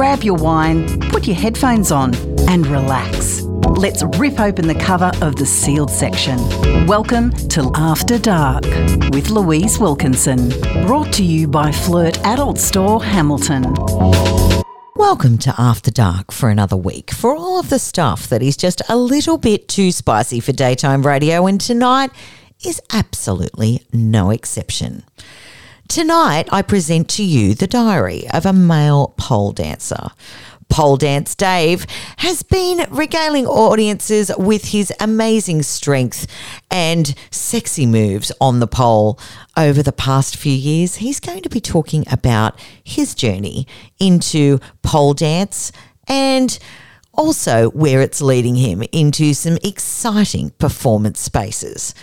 grab your wine, put your headphones on and relax. Let's rip open the cover of the sealed section. Welcome to After Dark with Louise Wilkinson. Brought to you by Flirt Adult Store, Hamilton. Welcome to After Dark for another week. For all of the stuff that is just a little bit too spicy for daytime radio, and tonight is absolutely no exception. Tonight I present to you the diary of a male pole dancer. Pole Dance Dave has been regaling audiences with his amazing strength and sexy moves on the pole over the past few years. He's going to be talking about his journey into pole dance and also where it's leading him into some exciting performance spaces.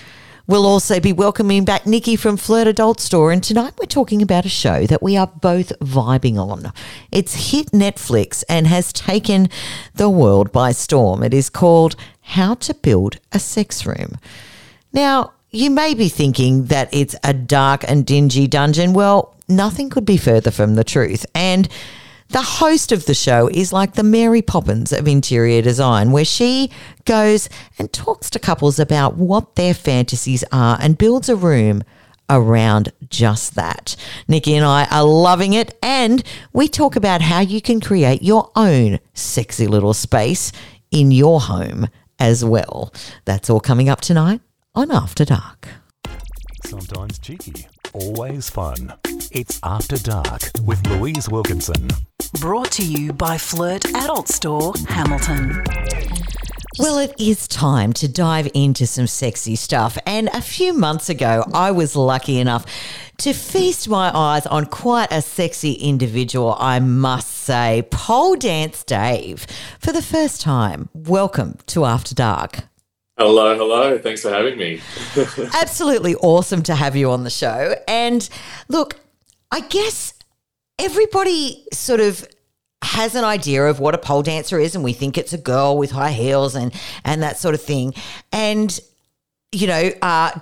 We'll also be welcoming back Nikki from Flirt Adult Store, and tonight we're talking about a show that we are both vibing on. It's hit Netflix and has taken the world by storm. It is called How to Build a Sex Room. Now, you may be thinking that it's a dark and dingy dungeon. Well, nothing could be further from the truth, and the host of the show is like the Mary Poppins of interior design, where she goes and talks to couples about what their fantasies are and builds a room around just that. Nikki and I are loving it, and we talk about how you can create your own sexy little space in your home as well. That's all coming up tonight on After Dark. Sometimes cheeky, always fun. It's After Dark with Louise Wilkinson. Brought to you by Flirt Adult Store, Hamilton. Well, it is time to dive into some sexy stuff. And a few months ago, I was lucky enough to feast my eyes on quite a sexy individual, I must say, Pole Dance Dave. For the first time, welcome to After Dark. Hello, hello. Thanks for having me. Absolutely awesome to have you on the show. And look, I guess everybody sort of has an idea of what a pole dancer is, and we think it's a girl with high heels and that sort of thing. And, you know,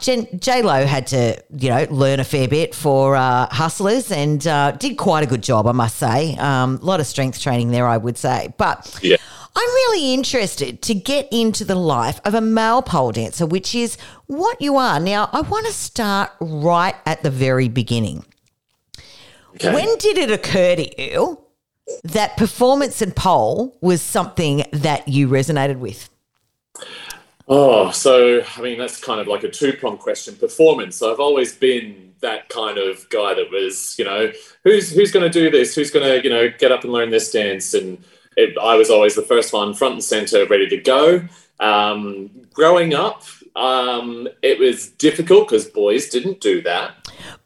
J-Lo had to, you know, learn a fair bit for Hustlers and did quite a good job, I must say. A lot of strength training there, I would say. But yeah. I'm really interested to get into the life of a male pole dancer, which is what you are. Now, I want to start right at the very beginning. Okay. When did it occur to you that performance and pole was something that you resonated with? Oh, so, I mean, that's kind of like a two-pronged question. Performance, I've always been that kind of guy that was, you know, who's going to do this? Who's going to, you know, get up and learn this dance? And I was always the first one, front and centre, ready to go. Growing up, it was difficult because boys didn't do that.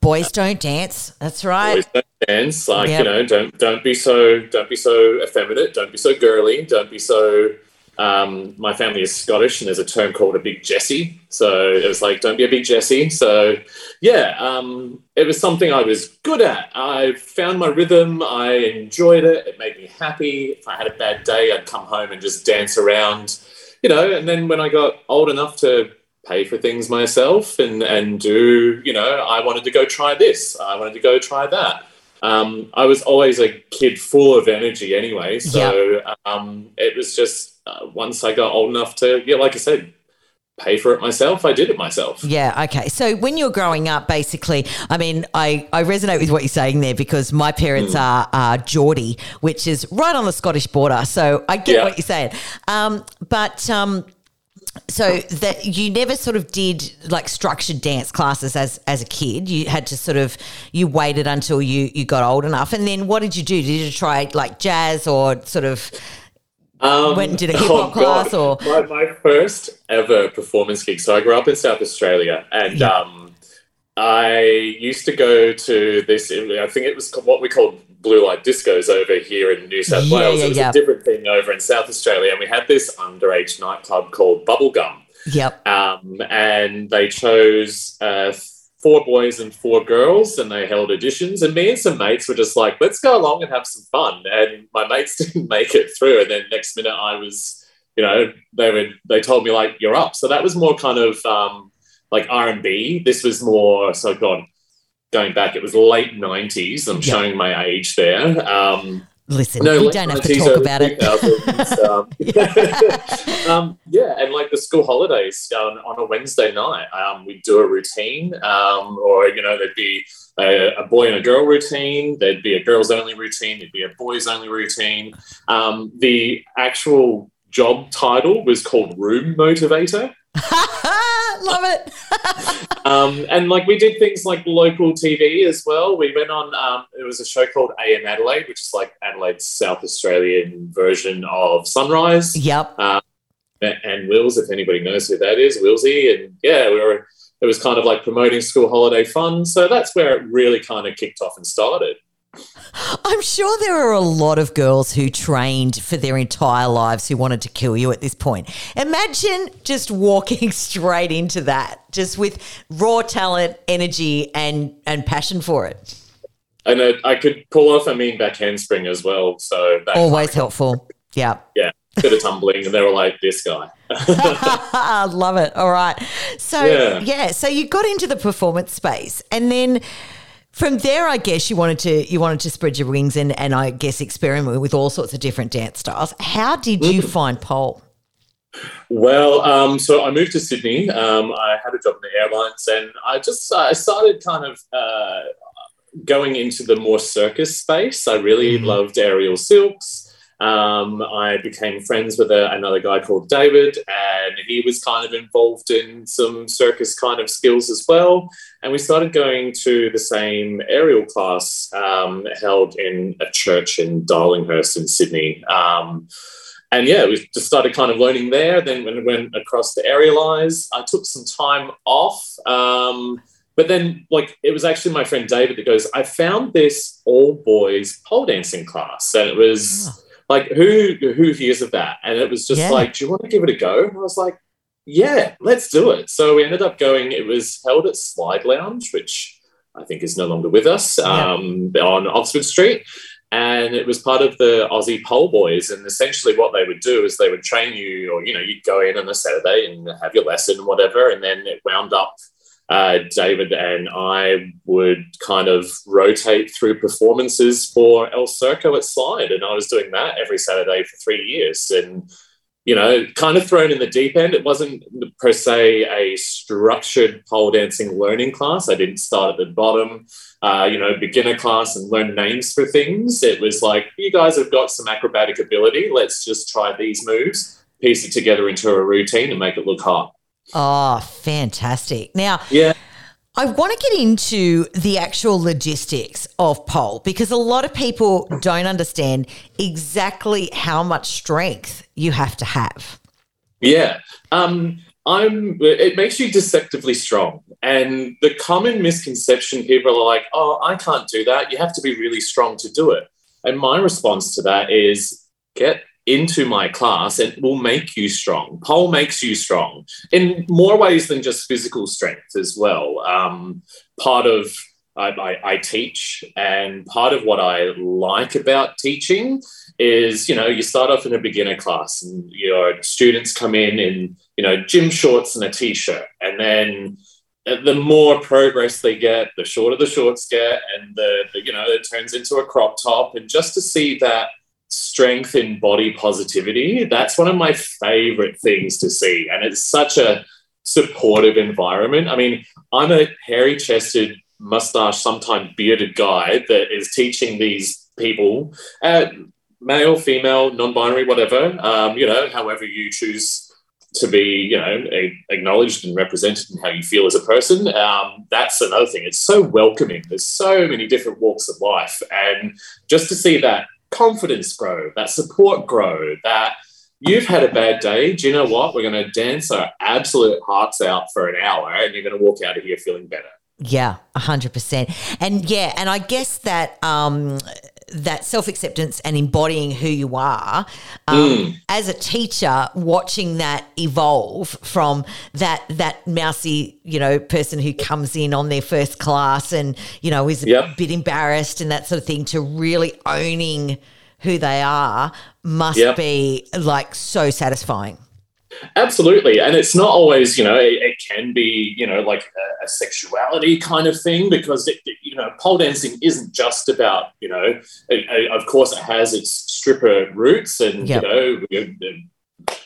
Boys don't dance. That's right. Boys don't dance. Like, yep. You know, don't be so effeminate. Don't be so girly. Don't be so. My family is Scottish, and there's a term called a big Jessie. So it was like, don't be a big Jessie. So yeah, it was something I was good at. I found my rhythm. I enjoyed it. It made me happy. If I had a bad day, I'd come home and just dance around, you know. And then when I got old enough to pay for things myself and do, you know, I wanted to go try this. I wanted to go try that. I was always a kid full of energy anyway. So yeah. It was just, once I got old enough to, yeah, like I said, pay for it myself, I did it myself. Yeah, okay. So when you're growing up, basically, I mean, I resonate with what you're saying there because my parents are Geordie, which is right on the Scottish border. So I get what you're saying. So that you never sort of did like structured dance classes as a kid. You had to sort of, you waited until you got old enough. And then what did you do? Did you try like jazz or sort of... went and did a hip-hop class or? My first ever performance gig. So I grew up in South Australia and I used to go to this, I think it was what we called blue light discos over here in New South Wales. It was a different thing over in South Australia, and we had this underage nightclub called Bubblegum. Yep. And they chose 4 boys and 4 girls, and they held auditions, and me and some mates were just like, let's go along and have some fun. And my mates didn't make it through, and then next minute I was, you know, they told me, like, you're up. So that was more kind of like R&B. This was more, so God, going back, it was late 90s. I'm showing my age there. Listen, no, we don't have to talk about it. And like the school holidays on a Wednesday night, we'd do a routine or, you know, there'd be a boy and a girl routine, there'd be a girls only routine, there'd be a boys only routine. The actual job title was called Room Motivator. Love it. And like we did things like local TV as well. We went on it was a show called AM Adelaide, which is like Adelaide's South Australian version of Sunrise. Yep. And Wills, if anybody knows who that is, Willsy. And yeah, it was kind of like promoting school holiday fun. So that's where it really kind of kicked off and started. I'm sure there are a lot of girls who trained for their entire lives who wanted to kill you at this point. Imagine just walking straight into that, just with raw talent, energy and passion for it. And I could pull off a mean back handspring as well. So that's always helpful. Yeah. Yeah. Bit of tumbling, and they were like, this guy. I love it. All right. So, so you got into the performance space, and then from there, I guess you wanted to spread your wings and I guess experiment with all sorts of different dance styles. How did you find pole? Well, so I moved to Sydney. I had a job in the airlines, and I started kind of going into the more circus space. I really loved aerial silks. I became friends with another guy called David, and he was kind of involved in some circus kind of skills as well. And we started going to the same aerial class held in a church in Darlinghurst in Sydney. And, yeah, we just started kind of learning there. Then when I went across to aerialize, I took some time off. But then, like, it was actually my friend David that goes, I found this all-boys pole dancing class, and it was... Oh. Like, who hears of that? And it was just like, do you want to give it a go? And I was like, yeah, let's do it. So we ended up going. It was held at Slide Lounge, which I think is no longer with us, on Oxford Street. And it was part of the Aussie Pole Boys. And essentially what they would do is they would train you, or, you know, you'd go in on a Saturday and have your lesson and whatever. And then it wound up David and I would kind of rotate through performances for El Circo at Slide, and I was doing that every Saturday for 3 years, and, you know, kind of thrown in the deep end. It wasn't per se a structured pole dancing learning class. I didn't start at the bottom, you know, beginner class and learn names for things. It was like, you guys have got some acrobatic ability. Let's just try these moves, piece it together into a routine and make it look hot. Oh, fantastic. Now, I want to get into the actual logistics of pole, because a lot of people don't understand exactly how much strength you have to have. Yeah. It makes you deceptively strong. And the common misconception, people are like, oh, I can't do that. You have to be really strong to do it. And my response to that is get into my class, and it will make you strong. Pole makes you strong in more ways than just physical strength as well. Part of I teach, and part of what I like about teaching is, you know, you start off in a beginner class and your students come in, you know, gym shorts and a t-shirt, and then the more progress they get, the shorter the shorts get, and the you know, it turns into a crop top. And just to see that strength in body positivity, that's one of my favorite things to see. And it's such a supportive environment. I mean, I'm a hairy-chested, mustache, sometimes bearded guy that is teaching these people, male, female, non-binary, whatever, you know, however you choose to be, you know, acknowledged and represented in how you feel as a person. That's another thing. It's so welcoming. There's so many different walks of life. And just to see that confidence grow, that support grow, that you've had a bad day, do you know what, we're going to dance our absolute hearts out for an hour, and you're going to walk out of here feeling better. Yeah, 100%. And I guess that that self-acceptance and embodying who you are, as a teacher, watching that evolve from that mousy, you know, person who comes in on their first class and, you know, is a bit embarrassed and that sort of thing, to really owning who they are must be like so satisfying. Absolutely. And it's not always, you know, it can be, you know, like a sexuality kind of thing, because, you know, pole dancing isn't just about, you know, of course it has its stripper roots and, you know,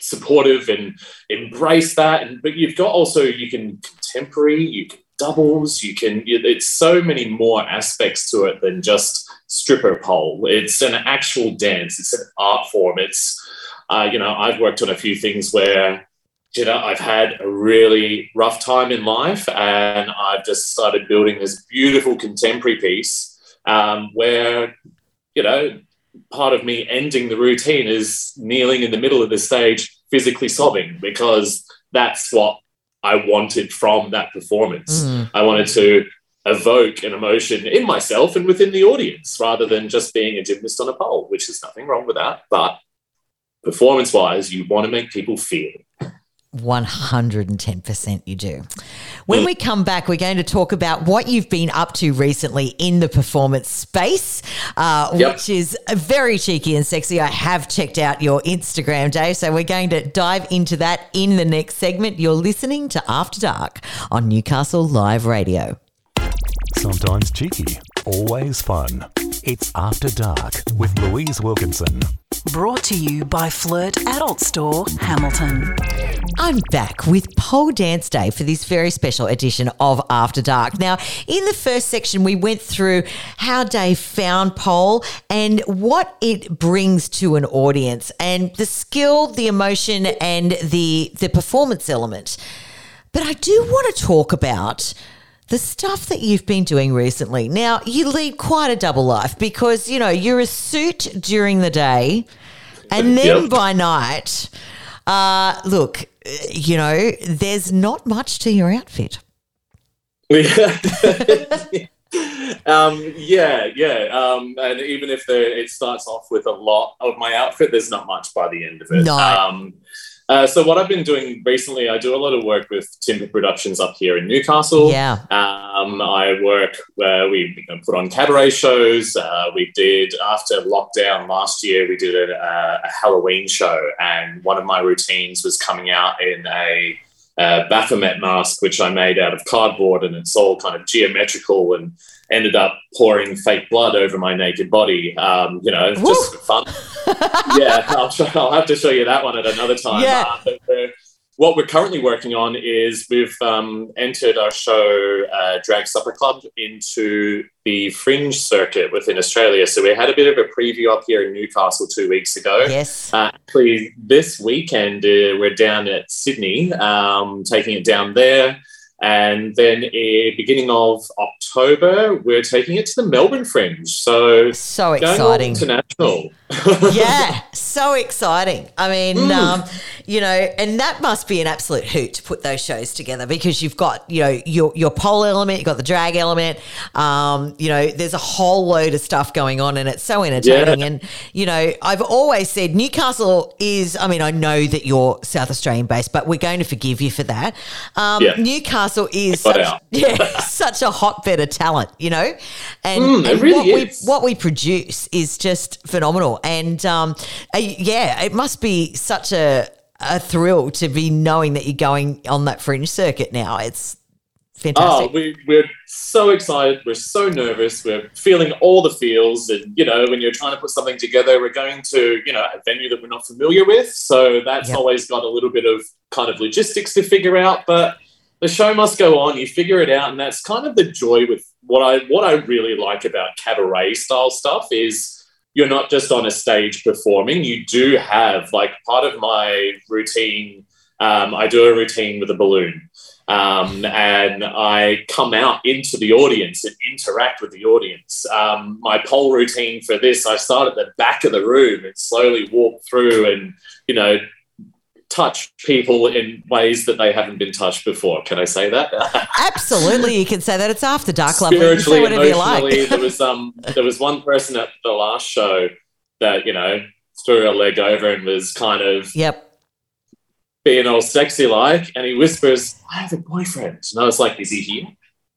supportive and embrace that. And, but you've got also, you can contemporary, you can doubles, you can, it's so many more aspects to it than just stripper pole. It's an actual dance. It's an art form. It's, you know, I've worked on a few things where, you know, I've had a really rough time in life and I've just started building this beautiful contemporary piece where, you know, part of me ending the routine is kneeling in the middle of the stage physically sobbing, because that's what I wanted from that performance. I wanted to evoke an emotion in myself and within the audience rather than just being a gymnast on a pole, which is nothing wrong with that, but performance-wise, you want to make people feel. 110% you do. When we come back, we're going to talk about what you've been up to recently in the performance space, which is very cheeky and sexy. I have checked out your Instagram, Dave, so we're going to dive into that in the next segment. You're listening to After Dark on Newcastle Live Radio. Sometimes cheeky, always fun. It's After Dark with Louise Wilkinson. Brought to you by Flirt Adult Store, Hamilton. I'm back with Pole Dance Day for this very special edition of After Dark. Now, in the first section, we went through how Dave found pole and what it brings to an audience, and the skill, the emotion, and the performance element. But I do want to talk about the stuff that you've been doing recently. Now, you lead quite a double life because, you know, you're a suit during the day and then by night, look, you know, there's not much to your outfit. And even if it starts off with a lot of my outfit, there's not much by the end of it. No. So what I've been doing recently, I do a lot of work with Timber Productions up here in Newcastle. I work where we put on cabaret shows. We did, after lockdown last year, we did a Halloween show, and one of my routines was coming out in a Baphomet mask, which I made out of cardboard, and it's all kind of geometrical, and ended up pouring fake blood over my naked body, you know, just for fun. I'll have to show you that one at another time. What we're currently working on is we've entered our show Drag Supper Club into the Fringe circuit within Australia. So we had a bit of a preview up here in Newcastle 2 weeks ago. Actually, this weekend we're down at Sydney, taking it down there. And then beginning of October, we're taking it to the Melbourne Fringe. So exciting. International. So exciting. I mean, you know, and that must be an absolute hoot to put those shows together, because you've got, you know, your pole element, you've got the drag element, you know, there's a whole load of stuff going on, and it's so entertaining. And, you know, I've always said Newcastle is, I mean, I know that you're South Australian based, but we're going to forgive you for that. Newcastle is such a hotbed of talent, you know, and really what we produce is just phenomenal. And it must be such a thrill to be knowing that you're going on that Fringe circuit now. It's fantastic. We're so excited. We're so nervous. We're feeling all the feels. And, you know, when you're trying to put something together, we're going to, you know, a venue that we're not familiar with. So that's always got a little bit of kind of logistics to figure out, but the show must go on. You figure it out, and that's kind of the joy with what I really like about cabaret style stuff is you're not just on a stage performing. You do have, like, part of my routine, I do a routine with a balloon, and I come out into the audience and interact with the audience. My pole routine for this, I start at the back of the room and slowly walk through and, you know, touch people in ways that they haven't been touched before. Can I say that? Absolutely, you can say that. It's After Dark Club. Spiritually, emotionally, you like. There was one person at the last show that, you know, threw a leg over and was kind of being all sexy like, and he whispers, "I have a boyfriend," and I was like, "Is he here?"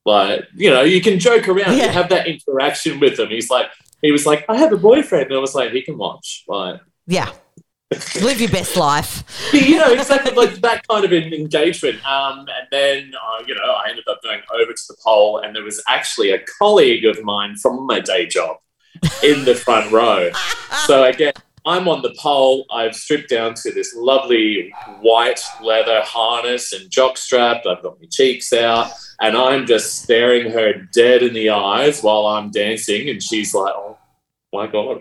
Like, you know, you can joke around, you have that interaction with him. He was like, "I have a boyfriend," and I was like, "He can watch." Like, Live your best life. You know, exactly, like that kind of engagement. And then, you know, I ended up going over to the pole, and there was actually a colleague of mine from my day job in the front row. So, again, I'm on the pole. I've stripped down to this lovely white leather harness and jockstrap. I've got my cheeks out, and I'm just staring her dead in the eyes while I'm dancing, and she's like, oh, my God.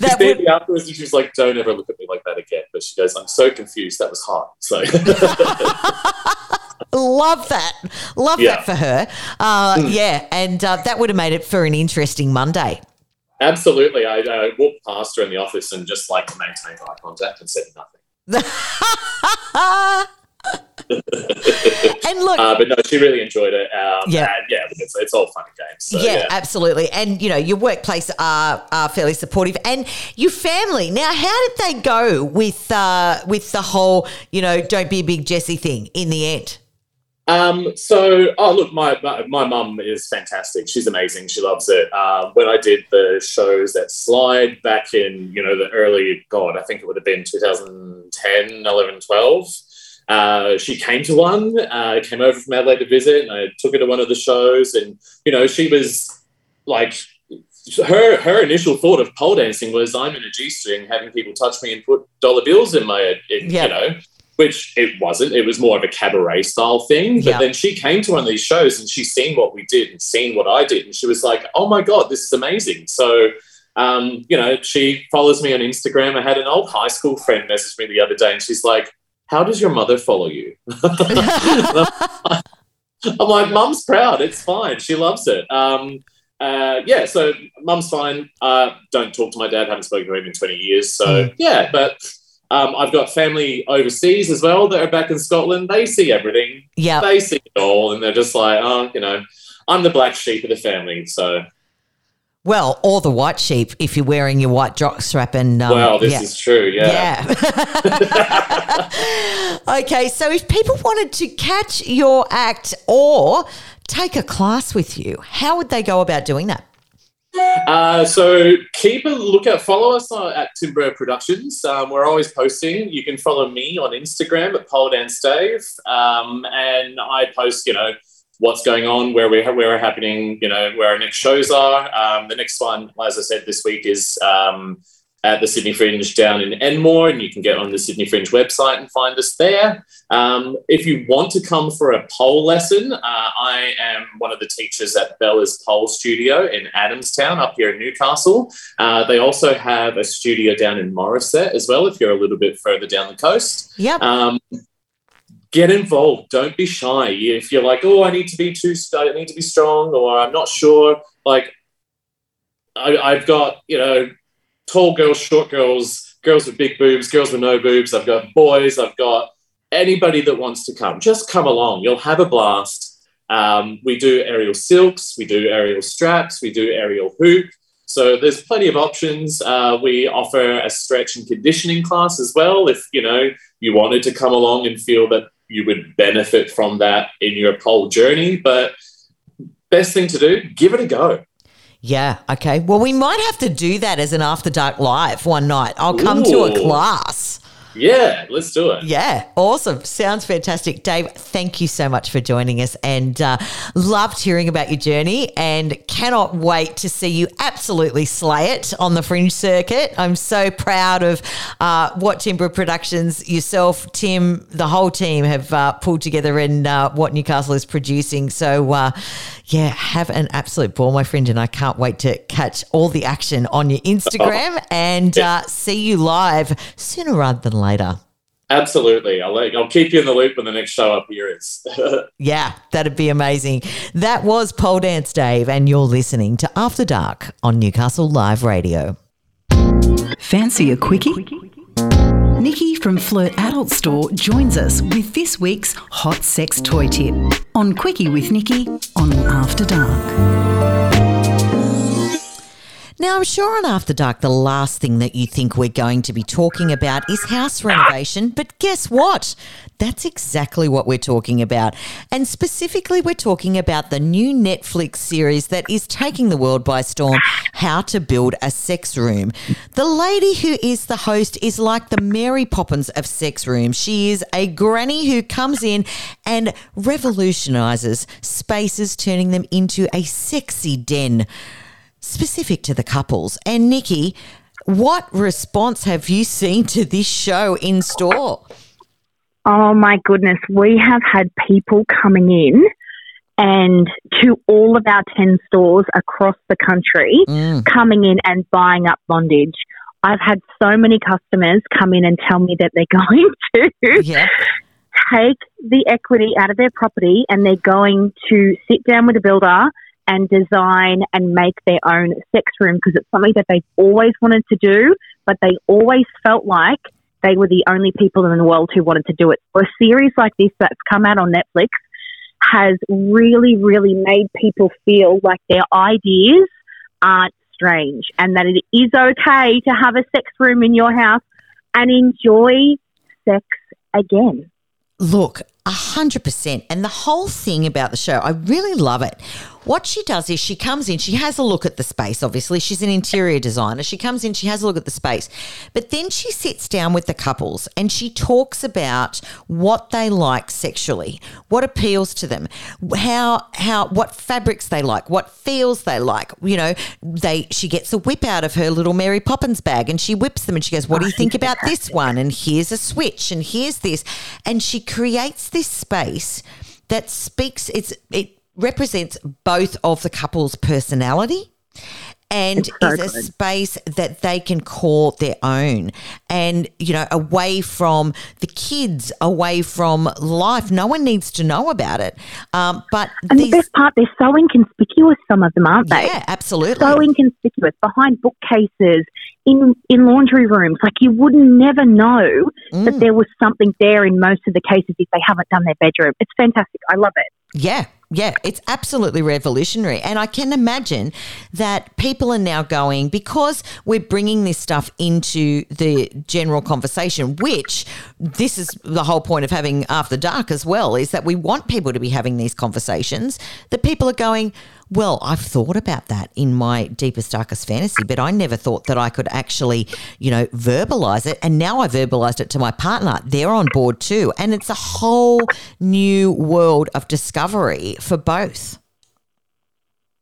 That she would... me afterwards, and she was like, don't ever look at me like that again. But she goes, I'm so confused. That was hard. So love that. Love that for her. Yeah, and that would have made it for an interesting Monday. Absolutely. I walked past her in the office and just, like, maintained eye contact and said nothing. And look, but no, she really enjoyed it. And yeah, it's all fun and games. So, yeah, absolutely. And you know, your workplace are fairly supportive, and your family. Now, how did they go with the whole, you know, don't be a big Jessie thing in the end? So, oh look, my mum is fantastic. She's amazing. She loves it. When I did the shows at Slide back in, you know, the early, God, I think it would have been 2010, 11, 12. She came to one, came over from Adelaide to visit, and I took her to one of the shows, and, you know, she was like, her initial thought of pole dancing was, I'm in a G-string having people touch me and put dollar bills in my head, you know, which it wasn't. It was more of a cabaret style thing. But then she came to one of these shows and she's seen what we did and seen what I did, and she was like, oh, my God, this is amazing. So, you know, she follows me on Instagram. I had an old high school friend message me the other day, and she's like, how does your mother follow you? I'm like, Mum's proud. It's fine. She loves it. Yeah, so Mum's fine. Don't talk to my dad. Haven't spoken to him in 20 years. So, yeah, but I've got family overseas as well that are back in Scotland. They see everything. Yeah. They see it all, and they're just like, oh, you know, I'm the black sheep of the family, so. Well, or the white sheep if you're wearing your white jockstrap and well, this is true, Okay, so if people wanted to catch your act or take a class with you, how would they go about doing that? So keep a lookout. Follow us at Timber Productions. We're always posting. You can follow me on Instagram at Pole Dance Dave, and I post, you know, what's going on, where we're happening, you know, where our next shows are. The next one, as I said, this week is at the Sydney Fringe down in Enmore, and you can get on the Sydney Fringe website and find us there. If you want to come for a pole lesson, I am one of the teachers at Bella's Pole Studio in Adamstown up here in Newcastle. They also have a studio down in Morissette as well, if you're a little bit further down the coast. Yep. Get involved. Don't be shy. If you're like, oh, I need to be strong, or I'm not sure. Like, I've got, you know, tall girls, short girls, girls with big boobs, girls with no boobs. I've got boys. I've got anybody that wants to come. Just come along. You'll have a blast. We do aerial silks. We do aerial straps. We do aerial hoop. So there's plenty of options. We offer a stretch and conditioning class as well. If, you know, you wanted to come along and feel that you would benefit from that in your pole journey. But best thing to do, give it a go. Yeah, okay. Well, we might have to do that as an After Dark Live one night. I'll come to a class. Yeah, let's do it. Yeah, awesome. Sounds fantastic. Dave, thank you so much for joining us, and loved hearing about your journey, and cannot wait to see you absolutely slay it on the Fringe circuit. I'm so proud of what Timber Productions, yourself, Tim, the whole team have pulled together, and what Newcastle is producing. So, yeah, have an absolute ball, my friend, and I can't wait to catch all the action on your Instagram and see you live sooner rather than later. Absolutely. I'll keep you in the loop when the next show up here is. Yeah, that'd be amazing. That was Pole Dance Dave, and you're listening to After Dark on Newcastle Live Radio. Fancy a quickie? Nikki from Flirt Adult Store joins us with this week's hot sex toy tip on Quickie with Nikki on After Dark. Now, I'm sure on After Dark, the last thing that you think we're going to be talking about is house renovation, but guess what? That's exactly what we're talking about. And specifically, we're talking about the new Netflix series that is taking the world by storm, How to Build a Sex Room. The lady who is the host is like the Mary Poppins of sex rooms. She is a granny who comes in and revolutionises spaces, turning them into a sexy den specific to the couples. And Nikki, what response have you seen to this show in store? Oh my goodness, we have had people coming in and to all of our 10 stores across the country coming in and buying up bondage. I've had so many customers come in and tell me that they're going to take the equity out of their property and they're going to sit down with a builder and design and make their own sex room, because it's something that they've always wanted to do, but they always felt like they were the only people in the world who wanted to do it. So a series like this that's come out on Netflix has really, really made people feel like their ideas aren't strange and that it is okay to have a sex room in your house and enjoy sex again. Look, 100%. And the whole thing about the show, I really love it. What she does is she comes in, she has a look at the space, obviously. She's an interior designer. She comes in, she has a look at the space. But then she sits down with the couples and she talks about what they like sexually, what appeals to them, how what fabrics they like, what feels they like. You know, she gets a whip out of her little Mary Poppins bag and she whips them and she goes, what do you think about this one? And here's a switch and here's this. And she creates this space that speaks, it represents both of the couple's personality and is a space that they can call their own and, you know, away from the kids, away from life. No one needs to know about it. But the best part, they're so inconspicuous, some of them, aren't they? Yeah, absolutely. So inconspicuous, behind bookcases, in laundry rooms. Like you would never know that there was something there in most of the cases if they haven't done their bedroom. It's fantastic. I love it. Yeah, it's absolutely revolutionary. And I can imagine that people are now going, because we're bringing this stuff into the general conversation, which this is the whole point of having After Dark as well, is that we want people to be having these conversations, that people are going, well, I've thought about that in my deepest, darkest fantasy, but I never thought that I could actually, you know, verbalise it. And now I verbalised it to my partner. They're on board too. And it's a whole new world of discovery for both.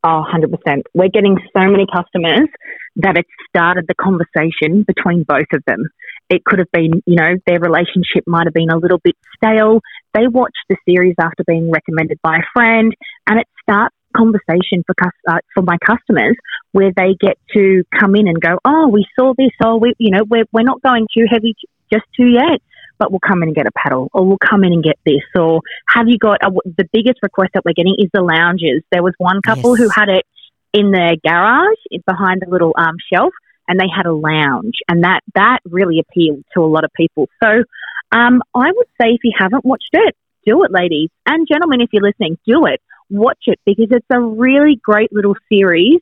Oh, 100%. We're getting so many customers that it started the conversation between both of them. It could have been, you know, their relationship might have been a little bit stale. They watched the series after being recommended by a friend, and it starts conversation for my customers where they get to come in and go, oh, we saw this, we're not going too heavy just too yet, but we'll come in and get a paddle, or we'll come in and get this, or have you got the biggest request that we're getting is the lounges. There was one couple who had it in their garage behind a little shelf, and they had a lounge, and that really appealed to a lot of people. So I would say, if you haven't watched it, do it, ladies and gentlemen. If you're listening, do it. Watch it, because it's a really great little series.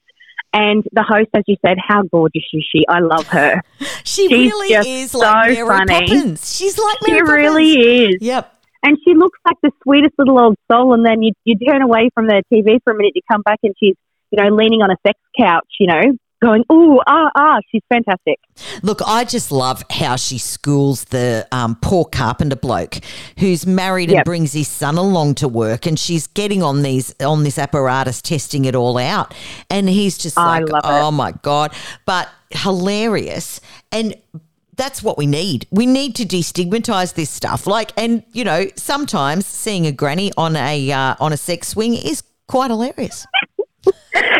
And the host, as you said, how gorgeous is she? I love her. She's really is so like Mary funny. Poppins. She's like Mary Poppins. She really is. Yep. And she looks like the sweetest little old soul. And then you turn away from the TV for a minute, you come back and she's, you know, leaning on a sex couch, you know, going, ooh, she's fantastic. Look, I just love how she schools the poor carpenter bloke who's married and brings his son along to work, and she's getting on this apparatus, testing it all out, and he's just like, oh, my God. But hilarious. And that's what we need. We need to destigmatise this stuff. Like, and, you know, sometimes seeing a granny on a sex swing is quite hilarious.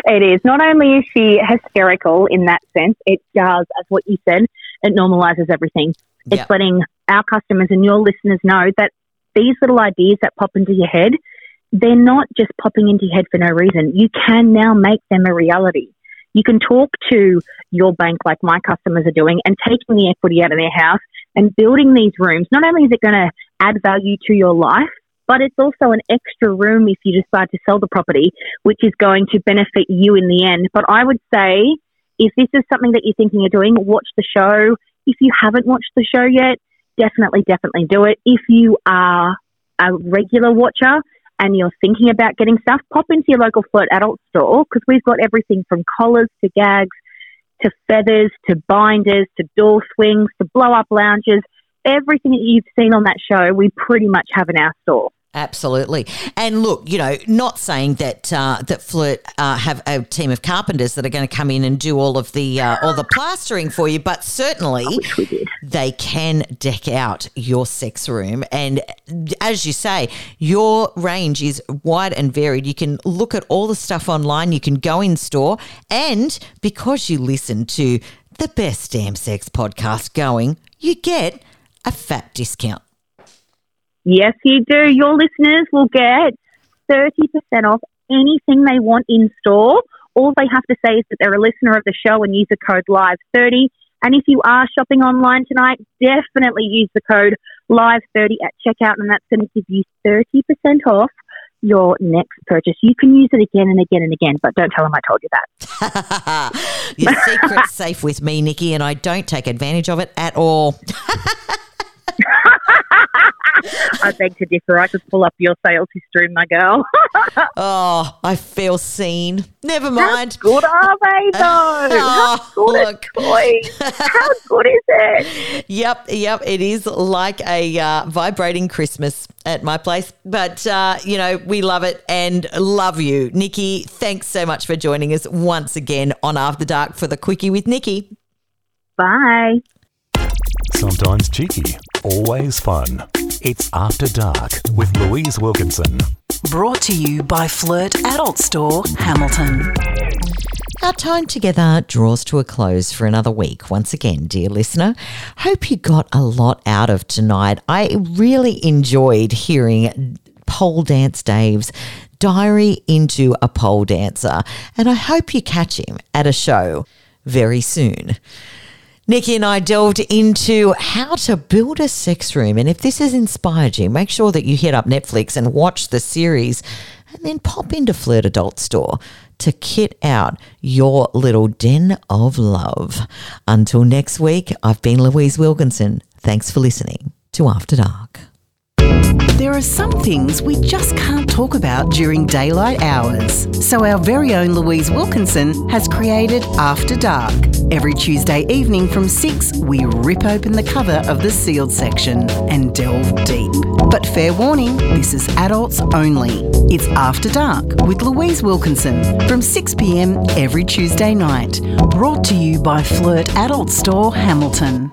It is. Not only is she hysterical in that sense, it does, as what you said, it normalises everything. It's letting our customers and your listeners know that these little ideas that pop into your head, they're not just popping into your head for no reason. You can now make them a reality. You can talk to your bank, like my customers are doing, and taking the equity out of their house and building these rooms. Not only is it going to add value to your life, but it's also an extra room if you decide to sell the property, which is going to benefit you in the end. But I would say if this is something that you're thinking of doing, watch the show. If you haven't watched the show yet, definitely do it. If you are a regular watcher and you're thinking about getting stuff, pop into your local Flirt Adult Store, because we've got everything from collars to gags to feathers to binders to door swings to blow-up lounges. Everything that you've seen on that show, we pretty much have in our store. Absolutely. And look, you know, not saying that that Flirt have a team of carpenters that are going to come in and do all the plastering for you, but certainly they can deck out your sex room. And as you say, your range is wide and varied. You can look at all the stuff online. You can go in store. And because you listen to the best damn sex podcast going, you get a fat discount. Yes, you do. Your listeners will get 30% off anything they want in store. All they have to say is that they're a listener of the show and use the code LIVE30. And if you are shopping online tonight, definitely use the code LIVE30 at checkout, and that's going to give you 30% off your next purchase. You can use it again and again and again, but don't tell them I told you that. Your secret's safe with me, Nikki, and I don't take advantage of it at all. I beg to differ. I could pull up your sales history, my girl. Oh, I feel seen. Never mind. How good are they, though? How good is it? Yep. It is like a vibrating Christmas at my place. But, you know, we love it and love you. Nikki, thanks so much for joining us once again on After Dark for the Quickie with Nikki. Bye. Sometimes cheeky, always fun. It's After Dark with Louise Wilkinson. Brought to you by Flirt Adult Store, Hamilton. Our time together draws to a close for another week. Once again, dear listener, hope you got a lot out of tonight. I really enjoyed hearing Pole Dance Dave's diary into a pole dancer, and I hope you catch him at a show very soon. Nikki and I delved into how to build a sex room, and if this has inspired you, make sure that you hit up Netflix and watch the series and then pop into Flirt Adult Store to kit out your little den of love. Until next week, I've been Louise Wilkinson. Thanks for listening to After Dark. There are some things we just can't talk about during daylight hours. So our very own Louise Wilkinson has created After Dark. Every Tuesday evening from 6, we rip open the cover of the sealed section and delve deep. But fair warning, this is adults only. It's After Dark with Louise Wilkinson from 6 p.m. every Tuesday night. Brought to you by Flirt Adult Store, Hamilton.